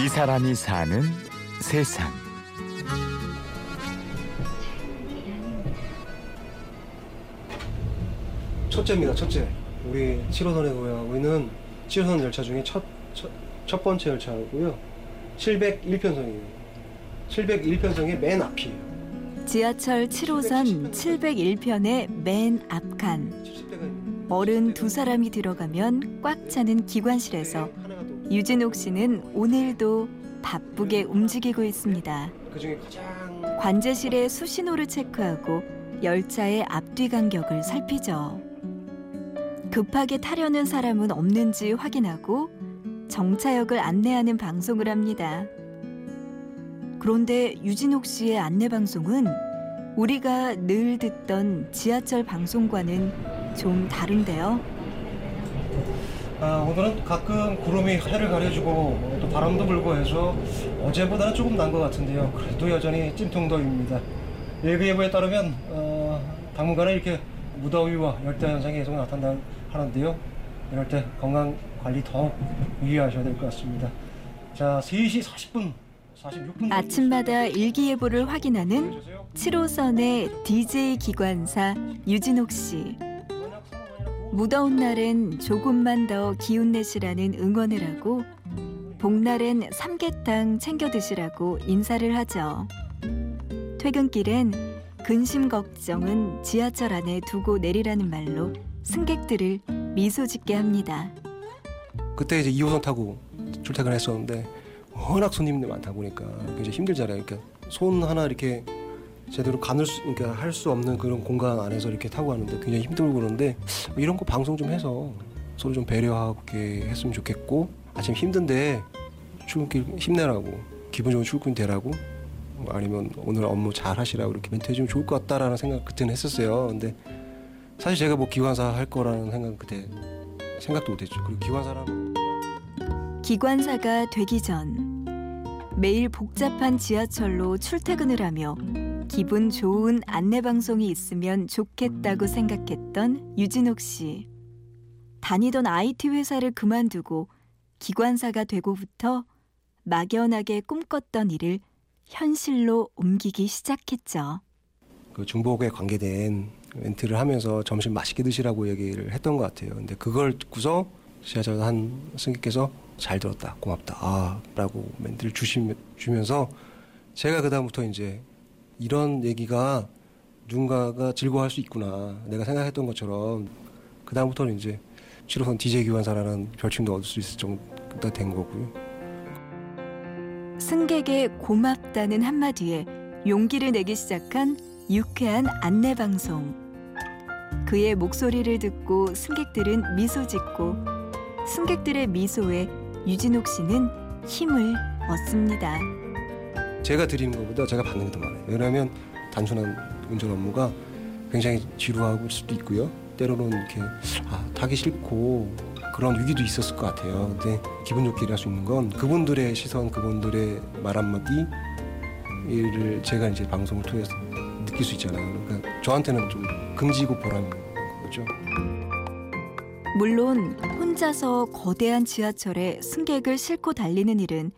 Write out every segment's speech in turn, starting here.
이 사람이 사는 세상. 첫째입니다. 첫째. 우리 7호선에 도착하고 있는 7호선 열차 중에 첫 번째 열차고요. 701편성이에요. 701편성의 맨 앞이에요. 지하철 7호선 701편의 맨 앞칸. 어른 두 사람이 들어가면 꽉 차는 기관실에서 유진옥 씨는 오늘도 바쁘게 움직이고 있습니다. 관제실의 수신호를 체크하고 열차의 앞뒤 간격을 살피죠. 급하게 타려는 사람은 없는지 확인하고 정차역을 안내하는 방송을 합니다. 그런데 유진옥 씨의 안내 방송은 우리가 늘 듣던 지하철 방송과는 좀 다른데요. 오늘은 가끔 구름이 해를 가려주고 또 바람도 불고 해서 어제보다는 조금 난 것 같은데요. 그래도 여전히 찜통더위입니다. 일기예보에 따르면 당분간은 이렇게 무더위와 열대 현상이 계속 나타나는데요. 이럴 때 건강 관리 더욱 유의하셔야 될 것 같습니다. 자, 3시 40분. 아침마다 일기예보를 확인하는 7호선의 DJ 기관사 유진옥 씨. 무더운 날엔 조금만 더 기운 내시라는 응원을 하고 복날엔 삼계탕 챙겨 드시라고 인사를 하죠. 퇴근길엔 근심 걱정은 지하철 안에 두고 내리라는 말로 승객들을 미소 짓게 합니다. 그때 이제 2호선 타고 출퇴근을 했었는데 워낙 손님들 많다 보니까 굉장히 힘들잖아요. 그러니까 손 하나 이렇게 제대로 가눌 수, 그러니까 할 수 없는 그런 공간 안에서 이렇게 타고 가는데 굉장히 힘들고 그러는데 이런 거 방송 좀 해서 서로 좀 배려하게 했으면 좋겠고, 아침 힘든데 출근길 힘내라고, 기분 좋은 출근 되라고, 아니면 오늘 업무 잘 하시라고 이렇게 멘트 해주면 좋을 것 같다라는 생각 그때는 했었어요. 근데 사실 제가 뭐 기관사 할 거라는 생각 그때 생각도 못했죠. 그리고 기관사라는 기관사가 되기 전 매일 복잡한 지하철로 출퇴근을 하며 기분 좋은 안내방송이 있으면 좋겠다고 생각했던 유진옥 씨. 다니던 IT 회사를 그만두고 기관사가 되고부터 막연하게 꿈꿨던 일을 현실로 옮기기 시작했죠. 그 중복에 관계된 멘트를 하면서 점심 맛있게 드시라고 얘기를 했던 것 같아요. 근데 그걸 듣고서 지하철 한 승객께서 잘 들었다, 고맙다, 라고 멘트를 주면서 제가 그다음부터 이제 이런 얘기가 누군가가 즐거워할 수 있구나, 내가 생각했던 것처럼 그다음부터는 이제 7호선 DJ 기관사라는 별칭도 얻을 수 있을 정도가 된 거고요. 승객의 고맙다는 한마디에 용기를 내기 시작한 유쾌한 안내방송. 그의 목소리를 듣고 승객들은 미소 짓고, 승객들의 미소에 유진옥 씨는 힘을 얻습니다. 제가 드리는 것보다 제가 받는 게 더 많아요. 왜냐하면 단순한 운전 업무가 굉장히 지루할 수도 있고요. 때로는 이렇게 타기 싫고 그런 위기도 있었을 것 같아요. 근데 기분 좋게 일할 수 있는 건 그분들의 시선, 그분들의 말 한마디 를 제가 이제 방송을 통해서 느낄 수 있잖아요. 그러니까 저한테는 좀 금지고 보라는 거죠. 물론 혼자서 거대한 지하철에 승객을 싣고 달리는 일은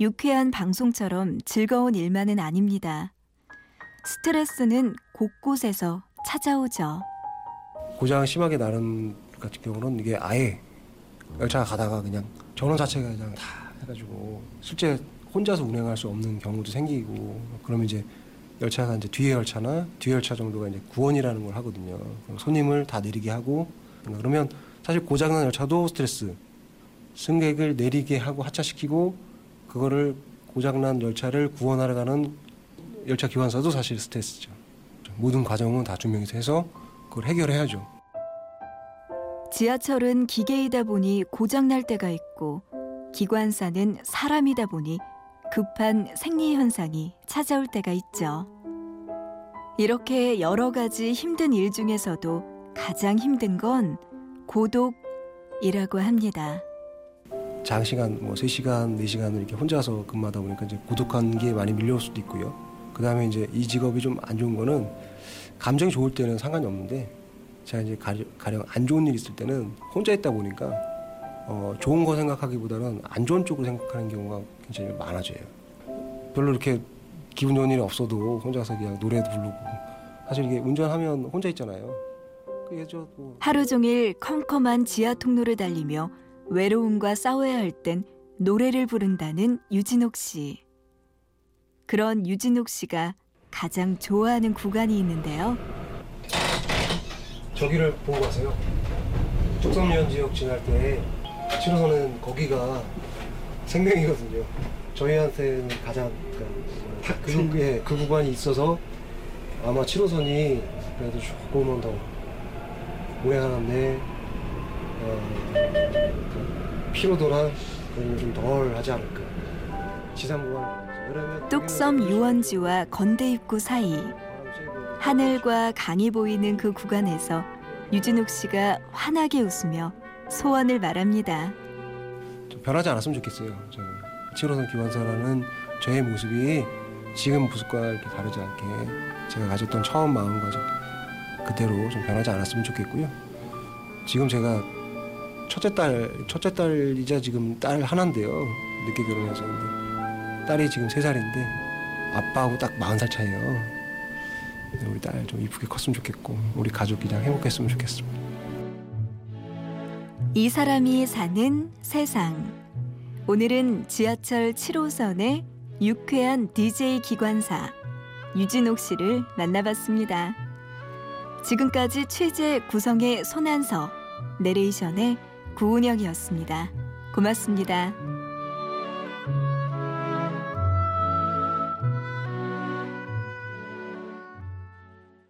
유쾌한 방송처럼 즐거운 일만은 아닙니다. 스트레스는 곳곳에서 찾아오죠. 고장 심하게 나는 같은 경우는 이게 아예 열차가 가다가 그냥 전원 자체가 그냥 다 해가지고 실제 혼자서 운행할 수 없는 경우도 생기고, 그러면 이제 열차가 이제 뒤에 열차 정도가 이제 구원이라는 걸 하거든요. 손님을 다 내리게 하고, 그러면 사실 고장난 열차도 스트레스. 승객을 내리게 하고 하차시키고 그거를 고장난 열차를 구원하러 가는 열차 기관사도 사실 스트레스죠. 모든 과정은 다 두 명이서 해서 그걸 해결해야죠. 지하철은 기계이다 보니 고장날 때가 있고 기관사는 사람이다 보니 급한 생리 현상이 찾아올 때가 있죠. 이렇게 여러 가지 힘든 일 중에서도 가장 힘든 건 고독이라고 합니다. 장시간, 3시간, 4시간을 이렇게 혼자서 근무하다 보니까 이제 고독한 게 많이 밀려올 수도 있고요. 그 다음에 이제 이 직업이 좀 안 좋은 거는 감정이 좋을 때는 상관이 없는데, 제가 이제 가령 안 좋은 일이 있을 때는 혼자 있다 보니까 좋은 거 생각하기보다는 안 좋은 쪽으로 생각하는 경우가 굉장히 많아져요. 별로 이렇게 기분 좋은 일이 없어도 혼자서 그냥 노래도 부르고, 사실 이게 운전하면 혼자 있잖아요. 하루 종일 컴컴한 지하 통로를 달리며 외로움과 싸워야 할 땐 노래를 부른다는 유진옥 씨. 그런 유진옥 씨가 가장 좋아하는 구간이 있는데요. 저기를 보고 가세요. 쪽섬유원 지역 지날 때 7호선은 거기가 생명이거든요. 저희한테는 가장 그 구간이 있어서 아마 7호선이 그래도 조금만 더 오래 가는데 피로도나 그런 게 좀 덜 하지 않을까. 지상 구간. 똑섬 유원지와 건대입구 사이, 하늘과 강이 보이는 그 구간에서 유진옥 씨가 환하게 웃으며 소원을 말합니다. 좀 변하지 않았으면 좋겠어요. 7호선 기관사라는 저의 모습이 지금 모습과 이렇게 다르지 않게 제가 가졌던 처음 마음가짐 그대로 좀 변하지 않았으면 좋겠고요. 지금 제가 첫째 딸이자 지금 딸 하나인데요. 늦게 결혼해서. 딸이 지금 3살인데 아빠하고 딱 40살 차이에요. 우리 딸 좀 이쁘게 컸으면 좋겠고 우리 가족이 그냥 행복했으면 좋겠습니다. 이 사람이 사는 세상. 오늘은 지하철 7호선의 유쾌한 DJ 기관사 유진옥 씨를 만나봤습니다. 지금까지 취재 구성의 손한서, 내레이션의 구은영이었습니다. 고맙습니다.